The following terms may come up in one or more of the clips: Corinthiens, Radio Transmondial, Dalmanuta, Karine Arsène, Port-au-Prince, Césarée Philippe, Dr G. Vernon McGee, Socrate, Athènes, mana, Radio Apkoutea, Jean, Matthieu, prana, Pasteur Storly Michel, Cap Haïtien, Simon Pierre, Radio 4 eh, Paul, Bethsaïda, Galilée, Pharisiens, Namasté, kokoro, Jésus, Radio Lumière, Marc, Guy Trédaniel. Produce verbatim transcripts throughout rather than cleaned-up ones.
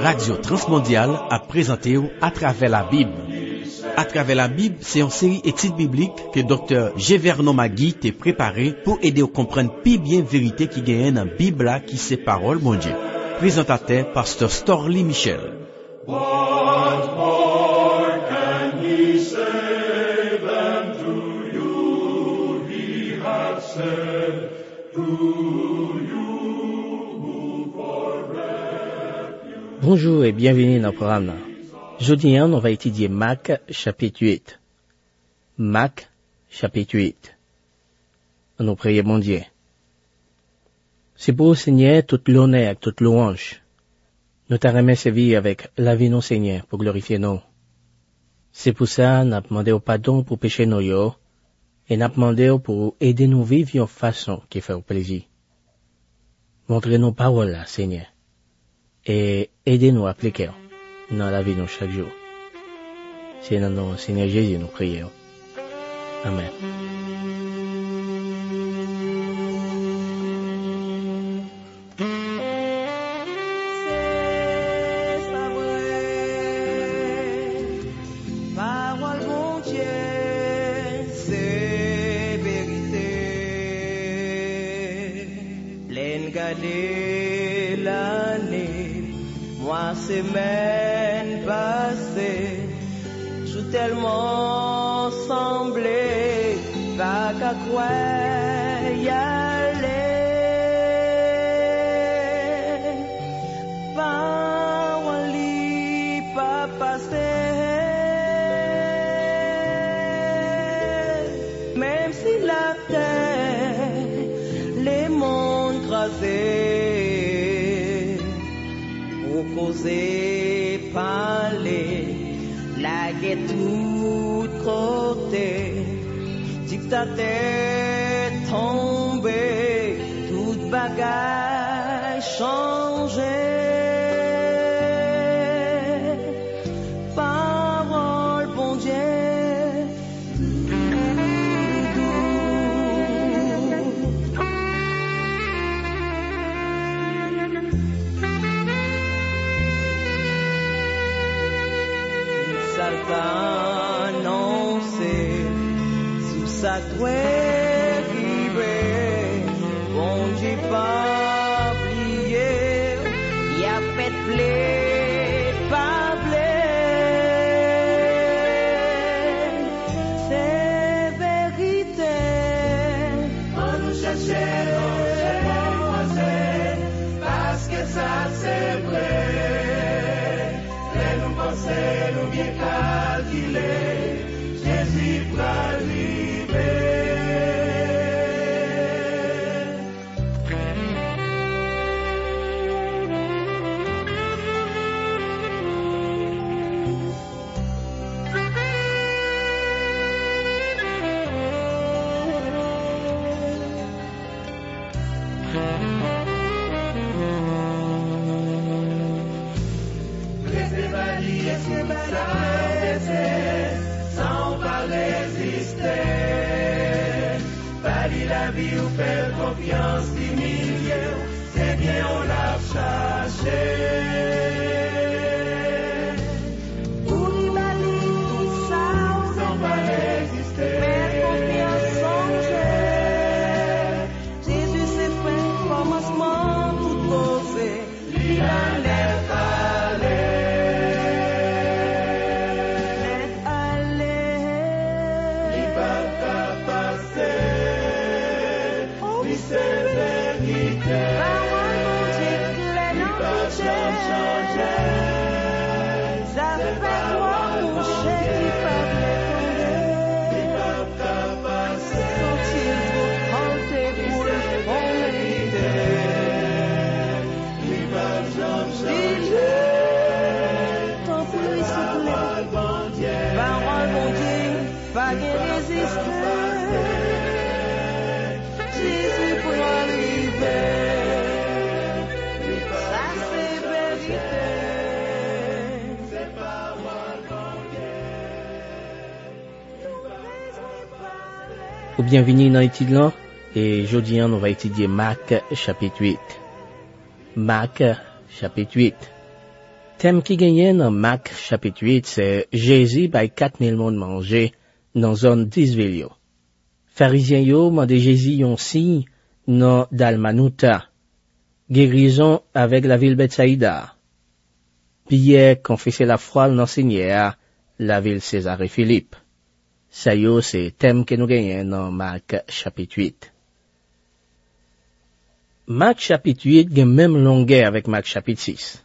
Radio Transmondial a présenté à travers la Bible. À travers la Bible, c'est une série études bibliques que Dr G. Vernon McGee t'a préparé pour aider à comprendre plus bien la vérité qui gagne dans la Bible là, qui c'est parole mon Dieu. Présentateur Pasteur Storly Michel. What more can he say than to you he hath said to you for refuge. Bonjour et bienvenue dans le programme. Aujourd'hui, on va étudier Marc chapitre huit. Marc chapitre huit. On nous prie mon Dieu. C'est pour Seigneur toute l'honneur et toute louange. Nous t'a remercié vie avec la vie non Seigneur pour glorifier nous. C'est pour ça nous avons demandé au pardon pour pécher nos yo et nous avons demandé pour aider nous vivre d'une façon qui fait au plaisir. Montrez nos paroles là, Seigneur, et aidez-nous à appliquer dans la vie de chaque jour. C'est dans le Seigneur Jésus nous prions. Amen. Semaine passée, tout tellement semblé, pas qu'à quoi y aller. Pas un lit, pas passé, même si la terre, les mondes crasés. Oser parler, la guerre tout côté, dictateur tombé, toute bagaille changée. Parole bon Dieu, annoncé sous sa toile vibrée, bon Dieu pas oublié, y a fait blé, pas blé, c'est vérité, on nous cherchait, on s'est pensé, parce que ça c'est vrai, et nous pensons, nous bien calme. Jésus va libérer. Laissez pas dire, laissez pas dire. La vie ou faire confiance du milieu, c'est bien on l'a cherché. Pour imaginer tout ça, on s'en va exister. Faire confiance en Dieu. Jésus s'est fait commencement tout poser. Il allait aller. Il allait. Il va passer. C'est vérité, il va changer, ça fait moi mon chèque qui fait les fondés, il va passer, sentir tout hanté pour le fondé, il va changer, tant pour lui soutenir, parole mon Dieu, pas de résister. Bienvenue dans l'étude là, et aujourd'hui on va étudier Marc chapitre huit. Marc chapitre huit. Thème qui gagne dans Marc chapitre huit, c'est Jésus by quatre mille monde manger dans zone dix-huit. Pharisiens yo mandé Jésus yon signe dans Dalmanuta. Guérison avec la ville Bethsaïda. Pierre confessait la foi dans Seigneur, la ville Césarée Philippe. Ça yo c'est thème que nous gagnons dans Marc chapitre huit. Marc chapitre huit gagne même longueur avec Marc chapitre six.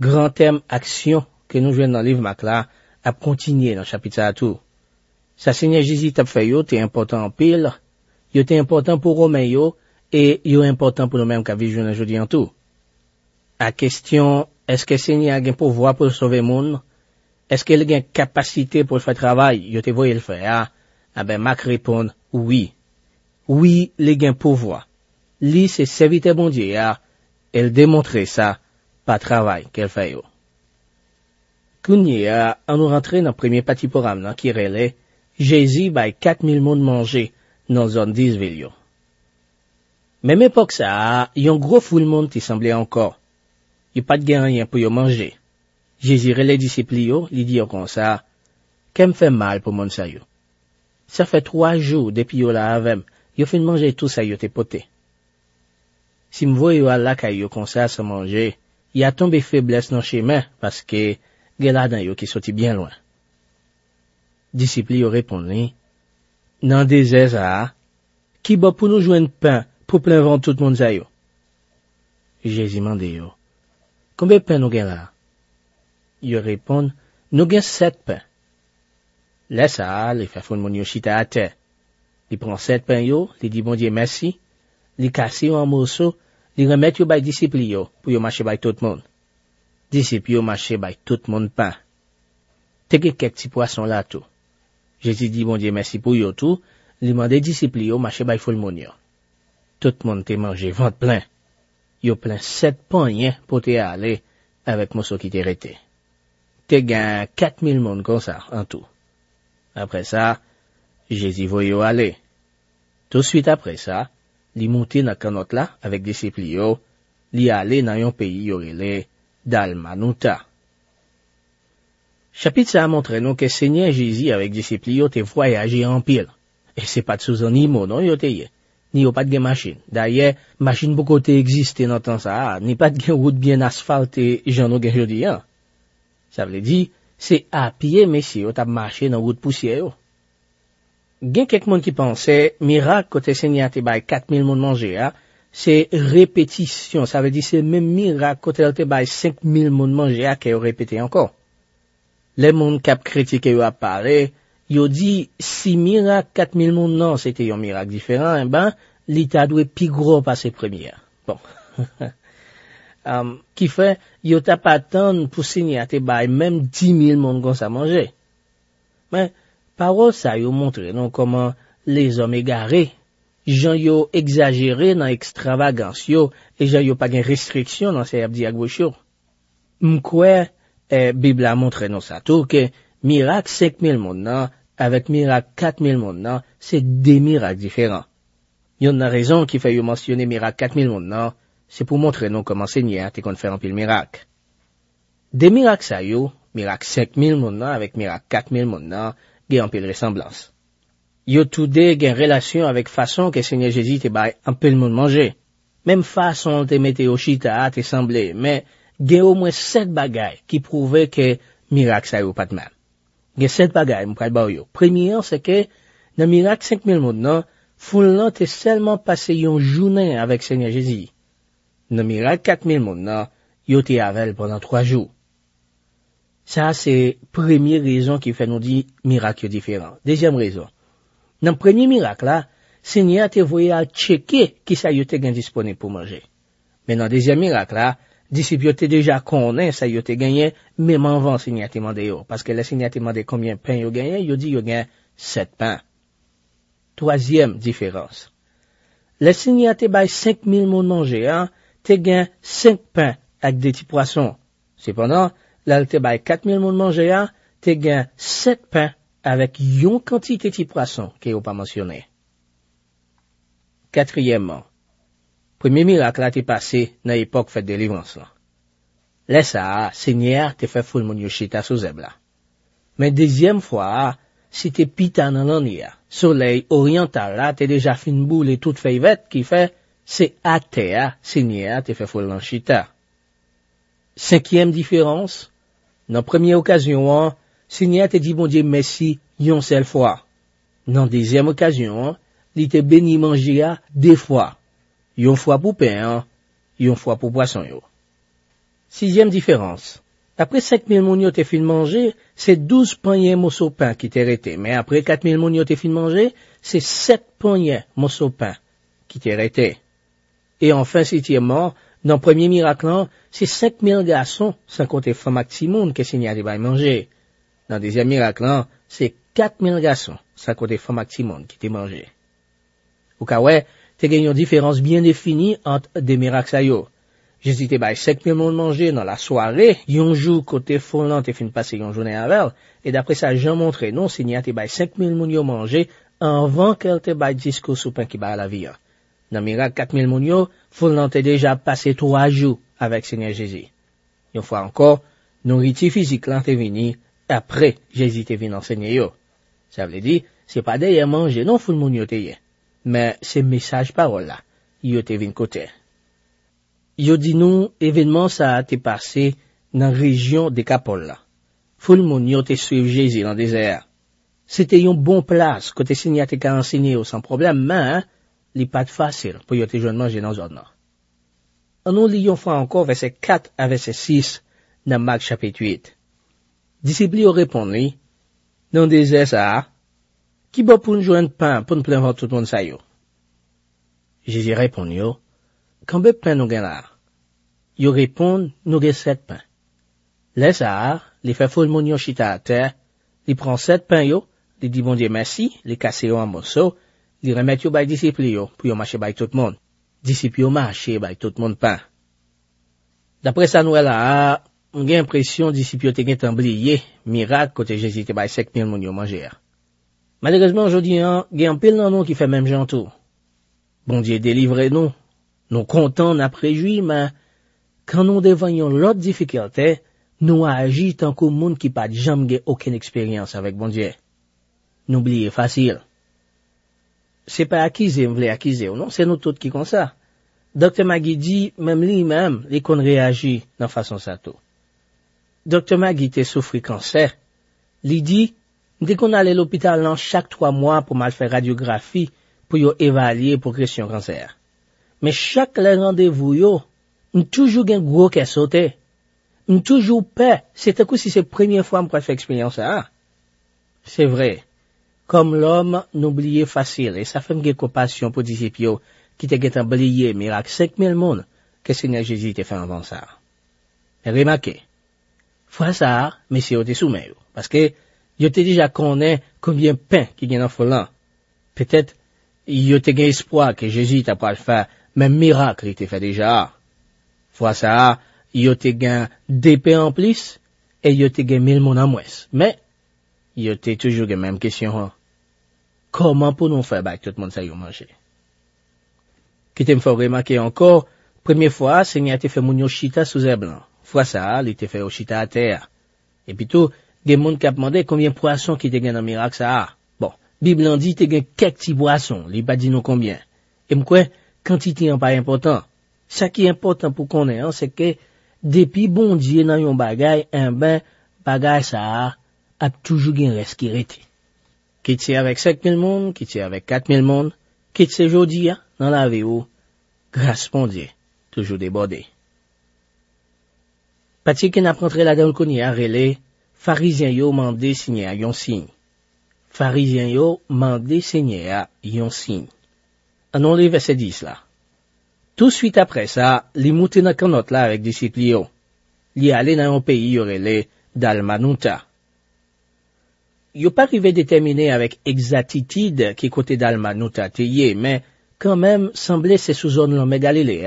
Grand thème action que nous jouons dans le livre Marc là a continué dans chapitre ça tout. Ça Seigneur Jésus t'a fait yo t'es important en pile, yo t'es important pour Romain yo et yo important pour nous-mêmes qui vivons aujourd'hui en tout. À question est-ce que Seigneur a gain pouvoir pour sauver monde? Est-ce qu'il a une capacité pour faire travail? Yo t'es voyé le faire. Ah ben Marc répond oui. Oui, il gain pouvoir. Lui c'est serviteur bon Dieu a elle démontrer ça. Pas travail qu'elle fait yo. Kounia, on nous rentre dans premier parti programme là qui relait Jésus by quatre mille monde manger dans zone dix-huit yo. Même époque ça, yon gros foule monde qui semblait encore. Y pas de rien pour yo manger. Jésus relait disciples yo, li dit comme ça, qu'aime fait mal pour monde ça yo. Ça fait trois jours depuis yo là avec, yo fin manger tout ça yo t'es poté. Si me voyez yo là caillou comme ça sans manger, il a tombé faiblesse dans chemin parce que geladan yo qui sorti bien loin. Disciples yo répondit nan désert ça qui ba pour nous joindre pain pour plein vent tout monde ça yo. Jésus mandé yo combien pain nous gen là? Yo répond nous gen sept pain. Laisse ça les faire fond mon yo chita à terre. Il prend sept pain yo, il dit bon Dieu merci, il casser en morceaux. Li remet yo bay disipli yo pou yo mache bay tout moun. Disipli yo mache bay tout moun pan. Te ge kek ti poisson la tou. Jésus di bon Dieu merci pou yo tou, li mande disipli yo mache bay fol moun yo. Tout moun te manje vant plein. Yo plein sept panyen pou te ale avec moso ki te rete. Te gen quatre mille moun kon sa en tout. Après ça, Jésus voye yo ale. Tout suite après ça, li monte nan kanot la avec disipli yo, li ale nan yon peyi yo rele Dalmanuta. Chapitre ça montre nous que Seigneur Jésus avec disipli yo te voyager en pile. Et c'est pas de sous ni mo non yo te ye. Ni yo pas de gen machine. D'ailleurs, machine pou kote existe nan tan ça, ni pas de gen route bien asphalte jan nou gen jodi an. Ça veut dire c'est à pied messieurs t'a marcher nan route poussière yo. Gen quelques monde qui pensait miracle côté Seigneur te bay quatre mille monde manger a, c'est répétition, ça veut dire c'est même miracle côté te bay cinq mille monde manger a qu'elle répéter encore. Les monde qui a critiqué yo a parlé, yo dit si miracle quatre mille monde non, c'était un miracle différent, ben l'état doit plus gros passer première. Bon. um, qui fait yo t'a pas attendre pour Seigneur te bay même dix mille monde comme ça manger. Mais parole ça yo montre non comment les hommes égarés, Jean yo exagéré dans extravagance yo et Jean yo pas gain restriction dans ces diag bouchou. M'koué eh, Bible a montré non ça tout que miracle cinq mille monde nan avec miracle quatre mille monde nan, c'est des miracles différents. Yon a raison qui fait yo mentionner miracle quatre mille monde nan, c'est pour montrer non comment Seigneur t'es qu'on fait en pile miracle. Des miracles ça yo, miracle cinq mille monde nan avec miracle quatre mille monde nan, gè en pile ressemblance. Yo tout dé gè relation avec façon que Seigneur Jésus te bay en pile monde manger. Même façon te mette au chita te semblé, mais gè au moins sept bagay qui prouvaient que miracle ça yo pas de mal. Gè sept bagay m'pral ba yo. Premier c'est que dans miracle cinq mille monde nan, foule nan te seulement passé yon journée avec Seigneur Jésus. Dans miracle quatre mille monde nan, yo te avel pendant trois jours. Ça, c'est première raison qui fait nous dire miracle différent. Deuxième raison. Dans le premier miracle là, Seigneur te voyé à checker qui ça yo te gain disponible pour manger. Mais dans le deuxième miracle là, disciples te déjà connaît ça yo te gagné même avant Seigneur te mandé yo parce que le Seigneur te mandé combien pain yo gagné, yo dit yo gain sept pains. Troisième différence. Le Seigneur te bay cinq mille monde manger, hein, te gain cinq pains avec des petits poissons. Cependant, là, te bay quatre mille monde manger a, te gain sept pains avec yon quantité de poisson qui n'est pas mentionné. Quatrièmement, premier miracle a été passé dans l'époque fête délivrance là. Laisse ça, Seigneur, te fait foule mon yoshita sous zebla. Mais deuxième fois, si t'es pitan dans l'année, soleil oriental là, t'es déjà fin boule et toute feuillette qui fait, c'est à terre, Seigneur, te fait foule l'anchita. Cinquième différence, dans première occasion, Seigneur te dit bon Dieu merci, yon seule fois. Dans deuxième occasion, il te béni manger deux fois. Une fois pour pain, une fois pour poisson. Yo. Sixième différence. Après cinq mille mounios t'es fin manger, c'est douze poignées morceaux pain qui t'est resté. Mais après quatre mille mounios t'es fin manger, c'est sept poignées morceaux pain qui t'est resté. Et enfin, septièmement, dans le premier miracle, c'est cinq mille garçons, sans compter femmes maximum, que Seigneur a mangé. Dans le deuxième miracle, c'est quatre mille garçons, sans compter femmes maximum, qui t'est mangé. Au cas où, t'es gagné une différence bien définie entre des miracles. Jésus t'es baille cinq mille monde manger dans la soirée, yon jour côté folant t'es fin passer yon journée avec, et d'après ça, Jean montré, non, Seigneur t'es baille cinq mille monde yon manger, en vent qu'elle t'es baille discours sous pain qui bat la vie. Dans le miracle, quatre mille monde yon, folant t'es déjà passé trois jours avec Seigneur Jésus. Une fois encore, nourriture physique là t'es venu, après, Jésus t'es venu enseigner yo. Ça veut dire, c'est pas d'ailleurs manger, non, foule monde yon t'es yon. Mais ces messages paroles là, yo te vin côté. Yo dit nous événement ça a été passé dans région de Cap là. Foul moun yo te suivre Jésus dans désert. C'était une bonne place côté Seigneur te ka enseigner sans problème, mais li pas facile pour yo te joindre manger dans zone là. On nous lions fois encore verset quatre à verset six dans Marc chapitre huit. Disciples yo répondre dans désert ça. Qui va pour nous joindre pain, pour nous plein tout le monde ça yo? Jésus répond yo, quand ben pain nous gagne là? Yo répond, nous gagne sept pains. Les ça, les fait foule mon yo chita à terre, les prend sept pains yo, les dit bon Dieu merci, les casse yo en morceaux, les remet yo by disciple yo, pour yo marcher by tout le monde. Disciple yo marcher by tout le monde pain. D'après ça, nous là, on gagne impression, disciple yo te gagne t'emblier, miracle, côté Jésus te by cinq mille mon yo manger. Malheureusement, aujourd'hui, hein, il y a un pile dans nous qui fait même gens tout. Bon Dieu, délivrez-nous. Nous comptons, nous préjouis, mais quand nous devons l'autre difficulté, nous agissons tant qu'au monde qui n'a jamais aucune expérience avec bon Dieu. N'oubliez facile. C'est pas acquiser, vous voulez acquiser, non? C'est nous tous qui comme ça. Dr Maggie dit, même lui-même, les qu'on réagit dans façon ça tout. Dr Maggie t'est souffri cancer. Il dit, dès qu'on allait à l'hôpital, là, chaque trois mois pour mal faire radiographie, pour yo évaluer pour question cancer. Mais chaque rendez-vous, yo, on toujours un gros qui sauté. On toujours peur. C'est à coup si c'est la première fois qu'on fait expérience, hein? C'est vrai. Comme l'homme, n'oubliez facile. Et ça fait une compassion pour disciples, qui t'a guetté oublié, miracle cinq mille monde, que Seigneur Jésus t'a fait avant ça. Remarquez. Fois ça, messieurs, t'es soumis, parce que, yo te déjà connaît combien pain qui gagne en folant. Peut-être, yo te gagne espoir que Jésus t'a pas le faire, même miracle il t'a fait déjà. Fois ça, yo te gagne des pains en plus, et yo te gagne mille mon en moins. Mais, yo te toujours la même question, hein? Comment pour nous faire, bah, tout le monde ça y a mangé? Qui t'aime faire remarquer encore, première fois, Seigneur t'a fait mon yoshita sous air blanc. Fois ça, il t'a fait yoshita à terre. Et puis tout, des monde qui a demandé combien de poissons qui te gagne dans miracle ça a. Bon, Bible en dit te gagne quelques petits poissons, il pas dit nous combien. Et m'quoi quantité en pas important. Ça qui est important pour qu'on ait, hein, c'est que depuis bon Dieu dans yon bagay, un ben bagay ça a, a toujours gagne reste qui rete. Qui t'sais avec cinq mille monde, qui t'sais avec quatre mille monde, qui t'sais jodi a dans la vie où grâce mon Dieu toujours débordé. Pati qui n'a pas rentré la gagne connait a relé Pharisiens yo mandé Seigneur yon signe. Pharisiens yo mandé Seigneur yon signe. Anon le verset dix là. Tout suite après ça, li monté dans canot là avec disciples yo. Li allé dans un pays yo relé Dalmanuta. Yo pas arrivé déterminer avec exactitude qui côté Dalmanuta teye, mais quand même semblait c'est sous zone la Galilée,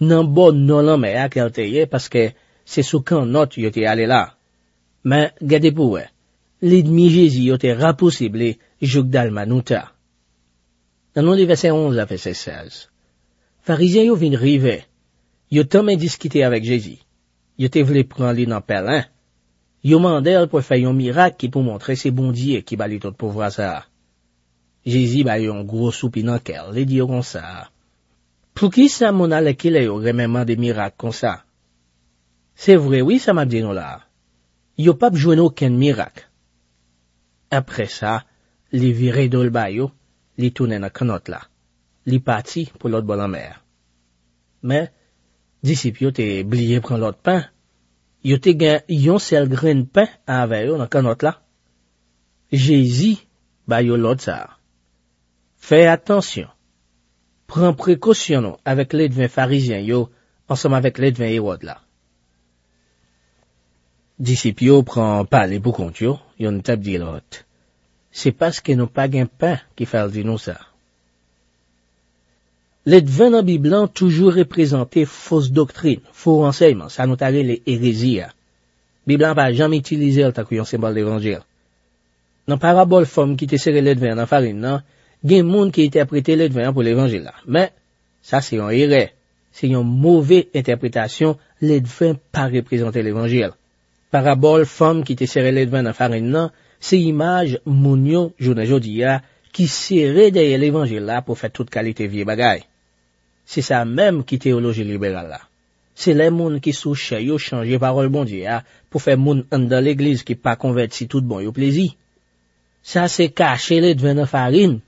nan bon non la mer qu'elle teye parce que c'est sous canot yo te allé là. Mais, gardez pour eux, l'ennemi Jésus était rappossible, Jouk Dalmanuta. Dans les versets onze à verset seize, Pharisiens yo vin rive, yo tant discuter avec Jésus. il était voulu prendre lui dans Pélin. Il mandait pour faire un miracle qui pour montrer ses bon Dieu qui balait tout pouvoir ça. Jésus ba un gros soupir dans cœur, les dit comme ça. Pour qui ça mon allait qu'il ait vraiment des miracles comme ça? C'est vrai, oui, ça m'a dit non là. Yo pas joué aucun miracle. Après ça, les viré dans le bayo, les tourné dans canotte là. Les parti pour l'autre bord de la mer. Mais disciples étaient oublié prendre l'autre pain. Ils étaient gain yon seul grain de pain avec eux dans canotte là. Jésus ba yo l'autre ça. Fais attention. Prends précaution avec les devins pharisiens yo ensemble avec les devins Hérode là. Disciples prend parler pour compte yo, yon t'a dit l'autre. C'est parce que nous pas gain pain qui fait dire nous ça. Les devins dans la Bible ont toujours représenté fausse doctrine, faux enseignement, ça nous taré les hérésies. La Bible n'a pas jamais utilisé le takuyon symbole d'évangile. Dans la parabole forme qui te serré les devins dans la farine, il y a des gens qui interprétaient les devins pour l'évangile. Mais ça c'est un erreur, c'est une mauvaise interprétation, les devins pas représenter l'évangile. Parabole forme qui te serré les devins dans la farine, c'est l'image mounio journée jodia qui serré derrière l'évangile là pour faire toute qualité vieille bagaille. C'est ça même qui théologie libérale là. C'est les monde qui sous yo changer parole bon Dieu pour faire monde dans l'église qui pas converti tout bon au plaisir. Ça c'est cacher les devins dans farine.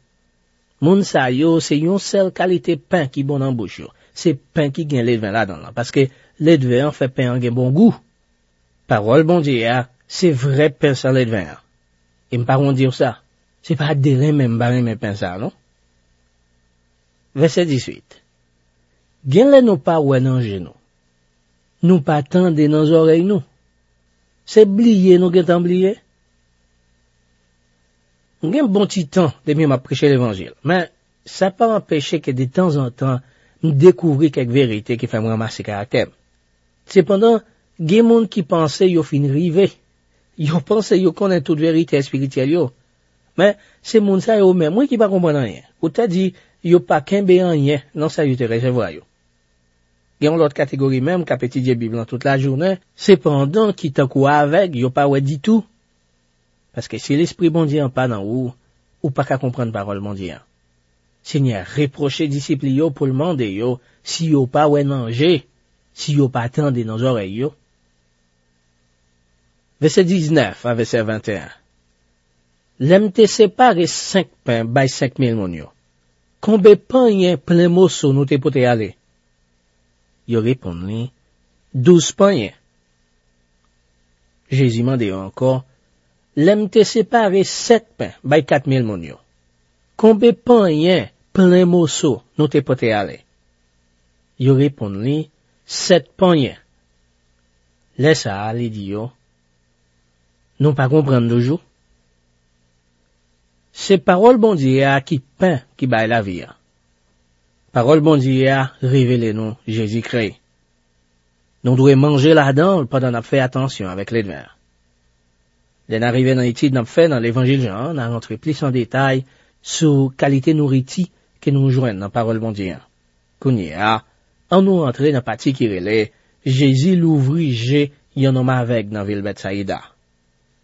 Monde ça yo c'est une seule qualité pain qui bon en bouche. C'est pain qui gagne les devins là dedans parce que les devins fait pain en gagne bon goût. Parole bon Dieu c'est vrai pain sans les devins. Et me paront dire ça. C'est pas adhérer même barrer mes pinces non? Verset dix-huit. Gen le nou pa wè nan genou. Nou pa tande nan zorey nou. C'est bliye nou gen tan bliye. Gen bon ti tan depuis m'a prêché l'évangile, mais ça pas empêché que de temps en temps me découvrir quelques vérités qui fait me ramasser caractère. Cependant, gen moun qui pensait yo fin rivé. Yo pensait yo connaît toute vérité spirituelle yo. Mais c'est moun sa yo même moi qui pas comprendre rien. Ou t'a dit yo pas kembe rien, non ça yo te recevoir yo. Il y a l'autre catégorie même qu'a petit Dieu Bible toute la journée, cependant qui t'en cou avec, yo pas ouais dit tout. Parce que si l'esprit bon Dieu en pas dans ou, ou pas qu'à comprendre parole bon Dieu. Seigneur reprocher disciple yo pour le demander yo si yo pas ouais nanger, si yo pas tendre dans oreille yo. Verset dix-neuf à verset vingt et un. L'aime te séparer cinq pains by cinq mille monio. Combien pain yen plein morceau nous te pote aller? Yo répond lui, douze pains yen. Jésus mande encore, l'aime te séparer sept pains by quatre mille monio. Combien pain yen plein morceau nous te pote aller? Yo répond lui, sept pains yen. Laisse à aller dire, non pas comprendre le jour. C'est parole bon Dieu qui pain qui baille la vie. Parole bon Dieu révélé nous Jésus-Christ. Nous devons manger là-dedans pendant n'a fait attention avec les devins. Dès n'arrivé dans l'étude n'a fait dans l'évangile Jean, on a rentré plus en détail sur qualité nourriture que nous joignent dans parole bon Dieu. Kounia, on nous rentré dans partie qui relait Jésus l'ouvrier, il y en homme avec dans ville Bethsaïda.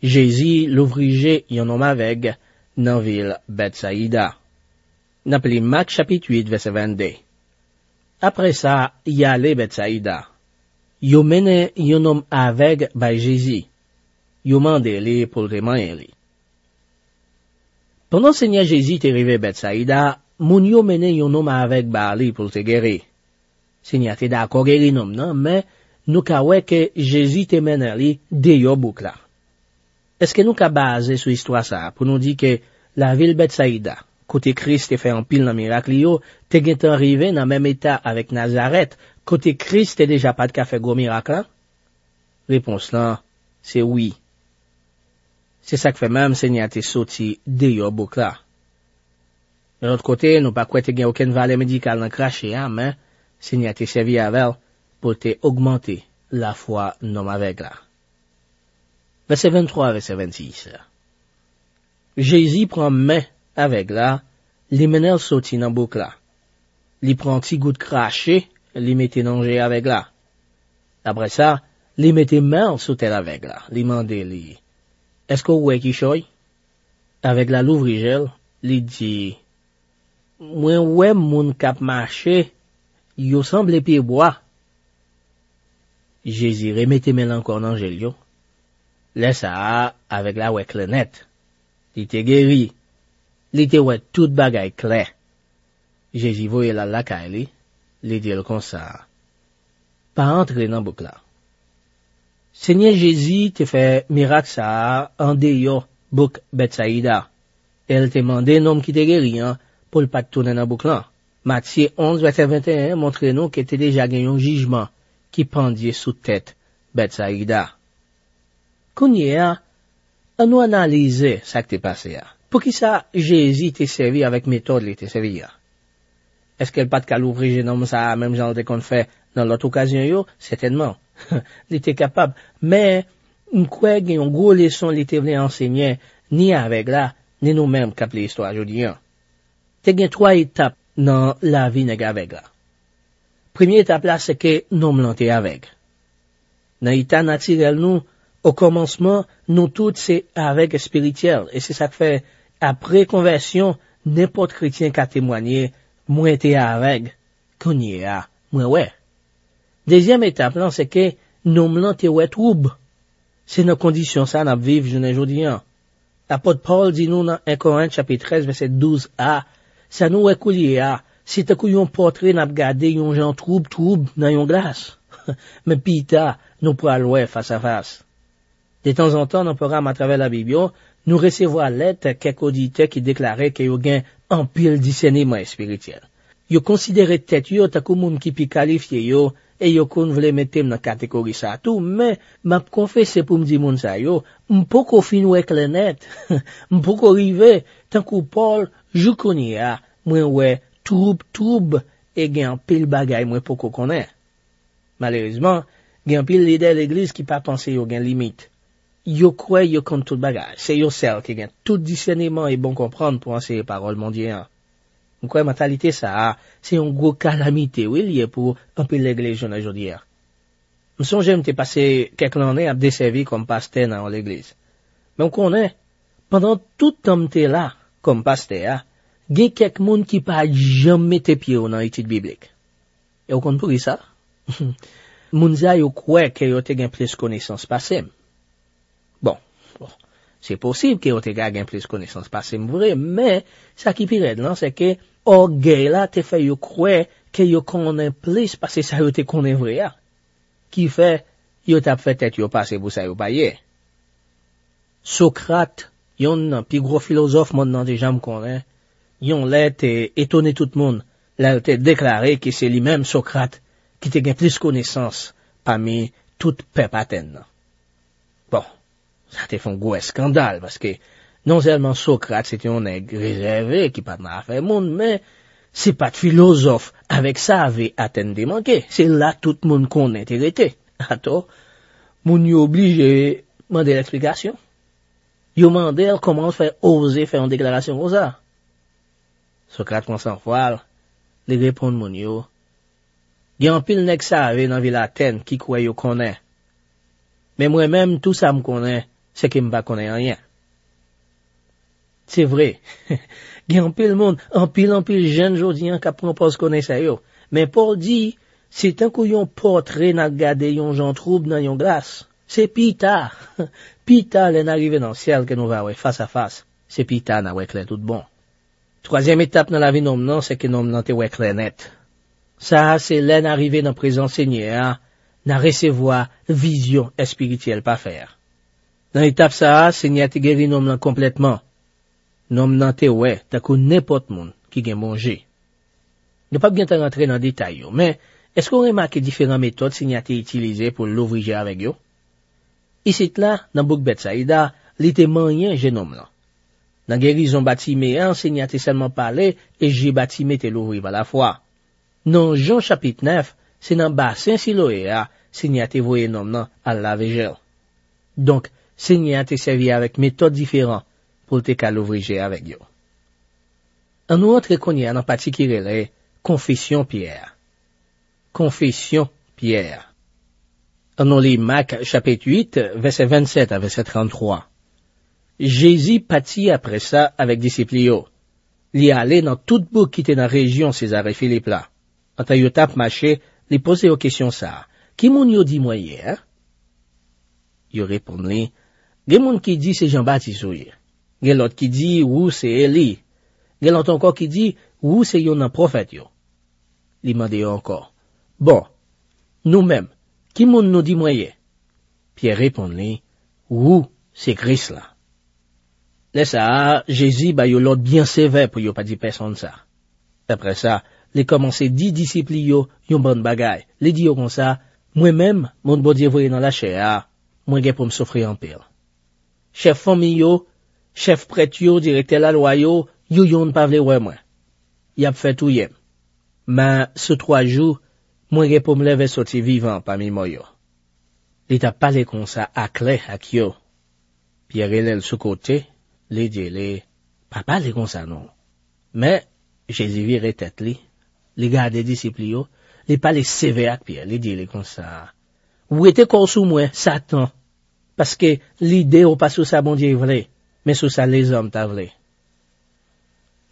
Jésus l'ouvrier, il y en homme avec dans ville Bethsaïda. N'appelez Marc chapitre huit verset vingt-deux. Après ça, y allait Bethsaïda. Yo mené yon homme avec by Jésus. Yo mandé li pour témoigner li. Pendant Seigneur Jésus est arrivé Bethsaïda, moun yo mené yon homme avec by li pour te guérir. Seigneur était d'accord guérir homme non, mais nous ka wè que Jésus te mené li de yo bouc là. Est-ce que nous ka basé sur histoire ça pour nous dire que la ville Bethsaïda, côté Christ est fait en pile dans miracle yo, t'es gen arrivé dans même état avec Nazareth, côté Christ est déjà pas de café gros miracle là? Réponse là, c'est oui. C'est ça que fait même Seigneur t'es sorti de yo bouc là. De l'autre côté, nous pas quoi t'es gen aucune valeur médicale dans craché hein, mais Seigneur t'es servi avec pour te augmenter la foi non avec là. Verset vingt-trois, verset vingt-six. Jésus prend main avec là, les menel sorti dans bouc là. Il prend petit goutte craché, les mettait dans jet avec là. Après ça, Li mette main sous terre avec la, li mande li. Est-ce que ouais qui choy? Avec la l'ouvrigel, li dit, moi ouais moun kap marché, yo semble pied bois. Jésus remette main encore dans Angélio. Laisse ça avec la ouais clenette. Li te guéri. Li te ouais toute bagaille claire. Jésus voyait la la caille, li dit comme ça. Pas entrer dans boucle là. Seigneur Jésus te fait miracle ça en dehors bouc Bethsaïda. Elle te demandait un homme qui te guéri hein, pour le pas tourner dans bouc là. Matthieu onze verset vingt et un montre nous qu'il était déjà gagné un jugement qui pendait sous tête Bethsaïda. Konya, on nous analyser ça qui t'est passé là. Pour qui ça Jésus t'est servi avec méthode il t'est servi là. Est-ce qu'elle pas de qu'à ouvrir génome ça même genre de qu'on fait dans l'autre occasion yo certainement. Il était capable, mais on croit qu'il y a une grosse leçon qu'il était venu enseigner ni avec là ni nous-mêmes cap l'histoire aujourd'hui. T'es gain trois étapes dans la vie nèg avec là. Première étape là c'est que nous planter avec. Dans état naturel nous au commencement nous toutes c'est avec spirituel et c'est ça que fait après conversion n'importe chrétien qui a témoigné moi était avec connait a moi ouais. Deuxième étape là c'est que nous là t'es ouais trouble. C'est nos conditions ça n'a vivre journée aujourd'hui. L'apôtre Paul dit nous dans un Corinthiens chapitre treize verset douze a ça nous ouais coulier a si t'as couillon portrait n'a regarder un gens trouble trouble dans une glace. Mais puis tard nous pour aller face à face. De temps en temps dans programme à travers la Bible nous recevons lettre quelques auditeurs qui déclaraient que yo gain en pile discernement spirituel. Yo considéré tête yo ta comme moun qui pi qualifié yo et yo kon vle mettem dans catégorie ça tout mais m'a confessé pour me dire moun ça yo m'poko fin wè klè net m'poko rivé tant que Paul jou konia moi ouais troupe troupe et gain en pile bagaille moi poko connait. Malheureusement gain pile leader l'église qui pas penser yo gain limite. Yo croit yo compte tout bagage, c'est yo seul qui gagne tout discernement et bon comprendre pour enseigner parole mondiale. On croit mentalité ça, c'est une grosse calamité oui lié pour un peu l'église jeune aujourd'hui. Me songe me t'ai passé quelques années à desservir comme pasteur dans l'église. Mais on connaît pendant tout temps t'es là comme pasteur, gagne quelques monde qui pas jamais tes pieds dans étude biblique. Et on comprend ça. Mounza yo croit que yo te gagne plus connaissance passé. C'est possible que on te gagne plus connaissance passé vrai mais ça qui pire là c'est que orgueil là te fait yo croire que yo connaît plus parce que ça yo te connaît vrai qui fait yo t'a fait tête yo passer pour ça yo payer. Socrate yon plus gros philosophe monde nan déjà me connaît yon lettre étonné tout le monde là il te déclaré que c'est lui-même Socrate qui te gagne plus connaissance parmi tout peuple Athènes. Bon ça te fait un gros scandale, parce que non seulement Socrate, c'était un nègre réservé qui pas de mal à faire monde, mais c'est pas de philosophe. Avec ça, avait Athènes démanqué. C'est là tout le monde qu'on est hérité. Attends, moun y oblige à demander l'explication. Yo demandé comment faire oser faire une déclaration comme ça. Socrate, quand s'en foire, les répondre moun yo. Il y a un pile nègre ça avait dans ville Athènes qui croit yo connaît. Mais moi-même, tout ça me connaît. C'est qu'il me va connaître rien. C'est vrai. Il y a un pile monde, un pile, un pile jeune jodien qui propose connaître ça yo. Mais Paul dit, c'est un couillon portrait n'a regardé yon gens trouble dans yon glace. C'est pita. Pita l'en arrivé dans le ciel que nous va ouais face à face. C'est pita n'a ouais clair tout bon. Troisième étape dans la vie d'homme non, c'est que l'homme n'en te ouais clair net. Ça, c'est l'en arrivé dans présent Seigneur, n'a recevoir vision spirituelle pas faire. Dans l'étape ça, Seigneur te guéri nom nan complètement. Nom nan te ouais, t'as qu'on n'importe monde qui gagne manger. Ne pas bien te rentrer dans détail yo, mais est-ce qu'on remarque différentes méthodes Seigneur te utilisé pour l'ouvrir avec yo? Ici là, dans book Bethsaïda, il te manien génome là. Dans guérison bâtiment, Seigneur te seulement parlé et j'ai bâtiment te l'ouvrir par la foi. Dans Jean chapitre neuf, c'est dans bassin Siloéa, Seigneur te voyé nom nan à la végel. Donc Seigneur te servi avec méthodes différentes pour te cal ouvrir avec yo. En nous entre connait en particulier confession Pierre. Confession Pierre. On lit Marc, chapitre huit, verset vingt-sept à verset trente-trois. Jésus partit après ça avec disciples. Il est allé dans toute bouc qui était dans la région Césarée Philippe là. En taillot tap marché, il posait aux questions ça. Qui m'ont dit moi hier? Il répondit, il y a monde qui dit c'est Jean-Baptiste. Il y a l'autre qui dit, ou c'est Élie. Il y a l'autre encore qui dit, ou c'est un prophète. Il m'a dit encore, bon, nous-mêmes, qui m'ont nous dit moi hier? Pierre répondit, ou c'est Christ là. Là ça, Jésus ba yo l'autre bien sévère pour yo pas dire personne ça. Après ça, les commencé dix disciples yo yon bonne bagaille. Les dit yo comme ça, moi-même, mon bon Dieu voyé dans la chair, moi gain pour me souffrir en paix. Chef famille yo, chef prêtre yo, directeur la loi yo, yo yon pas vle wè moi. Y a fait tout yem. Mais ce trois jours, moi gain pour me lever sorti vivant parmi moi yo. Il t'a parlé comme ça à clé à kyo. Pierre elle sous côté. Les dieux, les papa, les concernants. Mais, Jésus virait tête, les, les gars des disciples, les pas les sévères, Pierre, les dieux, les concernants. Où était qu'on sous moi, Satan? Parce que l'idée, on passe sous ça, bon Dieu, vrai, mais sous ça, les hommes, t'as vrai.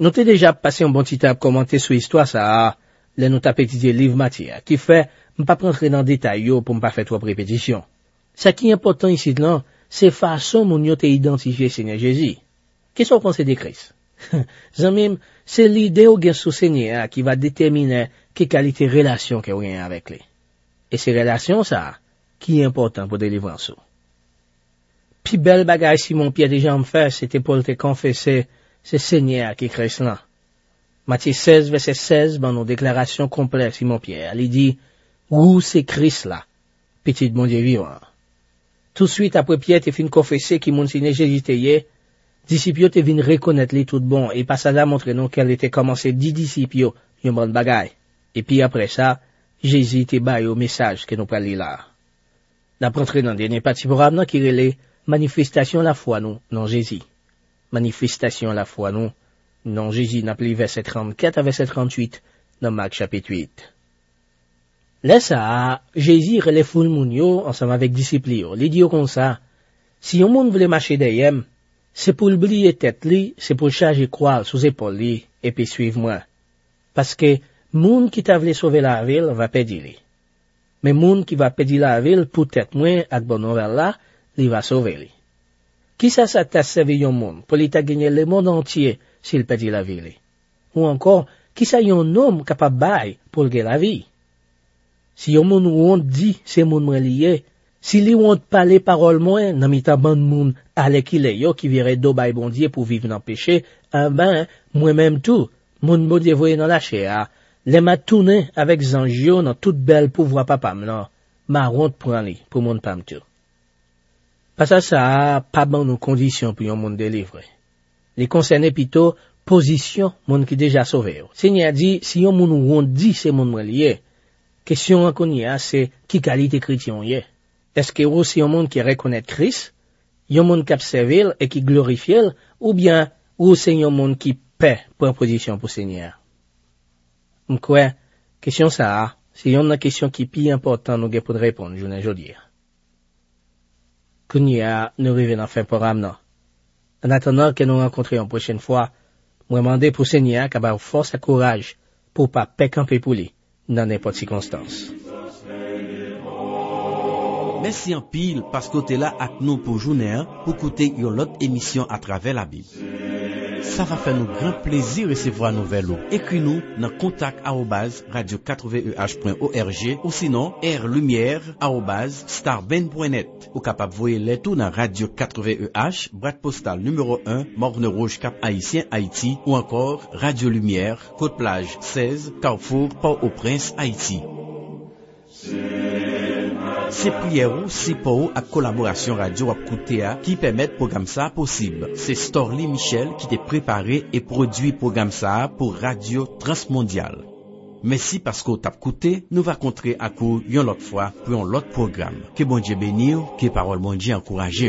Nous t'es déjà passé un bon petit temps à commenter sur l'histoire, ça, là, nous t'as pétitié livre matière, qui fait, m'pas rentrer dans le détail, pour m'pas faire trop répétition. Ce qui est important ici, là, c'est façon, mon Dieu, t'es identifié, Seigneur Jésus. Qu'est-ce qu'on pense de Christ? Zamim, c'est l'idée au gain sous Seigneur qui va déterminer quelle qualité relation qu'on a avec lui. Et ces relations, ça, qui est important pour délivrer ça. Puis belle bagaille, si mon Pierre déjà me fait, c'était pour te confesser, c'est Seigneur qui crée cela. Matthieu seize, verset seize, dans nos déclarations complètes, Simon Pierre, il dit, où c'est Christ là? Petit bon Dieu vivant. Tout de suite après Pierre, t'es fin confesser qui mon Seigneur Jésus t'ayait, disciples te vin reconnaître les tout bon, et pas ça là montrer non qu'elle était commencé dix disciples, yon bon bagaille. Et puis après ça, Jésus te baille au message que nous parlons là. D'après entrer dans le dernier parti programme, non, qui relève, manifestation la foi, non, non Jésus. Manifestation la foi, non, non Jésus, n'a plus verset trente-quatre à verset trente-huit, dans Marc chapitre huit. Là ça, Jésus relève foule moun yo, ensemble avec disciples yo. Les dieux comme ça, si yon moun voulait marcher derrière, c'est pour oublier tête li, c'est pour charger croix sous épaule li, et puis suivre moi. Parce que, moun qui t'a voulu sauver la ville, va perdre li. Mais moun qui va perdre la ville, pour tête moi, ak bon nouvelle là, li va sauver li. Qui ça ça t'a servi yon moun, pour li t'a gagné le monde entier, s'il perd la ville li? Ou encore, qui ça yon homme capable bail, pour le gagner la vie? Si yon moun ou on dit, c'est moun mwen lié, si li won't parler parole moins, nan mi ta ban moun ale ki le yo ki vire do bay bon Dieu pour vivre dans péché, eh ben, moi-même tout, moun bon Dieu voye dans la chair, les m'a tourné avec Zangio dans toute belle pouvoir papa m'lan, ma ronde prend li, pour moun pam tout. Parce que ça, pas ban nos conditions pour yon moun délivrer. Les concernés plutôt, position moun qui déjà sauvé. Seigneur dit, si yon moun ou on dit, c'est moun mwen lié, question en konya, c'est qui qualité chrétien yé. Est-ce que aussi un monde qui reconnaît Christ, un monde qui observe et qui glorifie, ou bien ou c'est un monde qui paie pour position pour Seigneur? M'crois, question ça, c'est une question qui plus importante nous pour répondre journée aujourd'hui. Kounia nous revenons fin programme là. En attendant que nous rencontrions une prochaine fois, moi demander pour Seigneur qu'il ait force et courage pour pas camper pour lui dans n'importe circonstance. Merci en pile parce que t'es là avec nous pour journée, pour écouter une autre émission à travers la Bible. Ça va faire nous grand plaisir de recevoir nos nouvelles. Écris-nous dans contact arobase radio quatre eh point org ou sinon air lumière arobase starben point net. Ou capable voyer les tout dans Radio quatre eh, boîte postale numéro un, Morne Rouge, Cap Haïtien, Haïti, ou encore Radio Lumière, Côte-Plage seize, Carrefour, Port-au-Prince, Haïti. C'est prière ou c'est pour à collaboration radio Apkoutea qui permettent programme ça possible. C'est Storly Michel qui t'a préparé et produit programme ça pour Radio Transmondial. Merci parce que t'as écouté, nous va contrer à coup une autre fois pour un autre programme. Que bon Dieu bénisse, que parole bon Dieu encourage.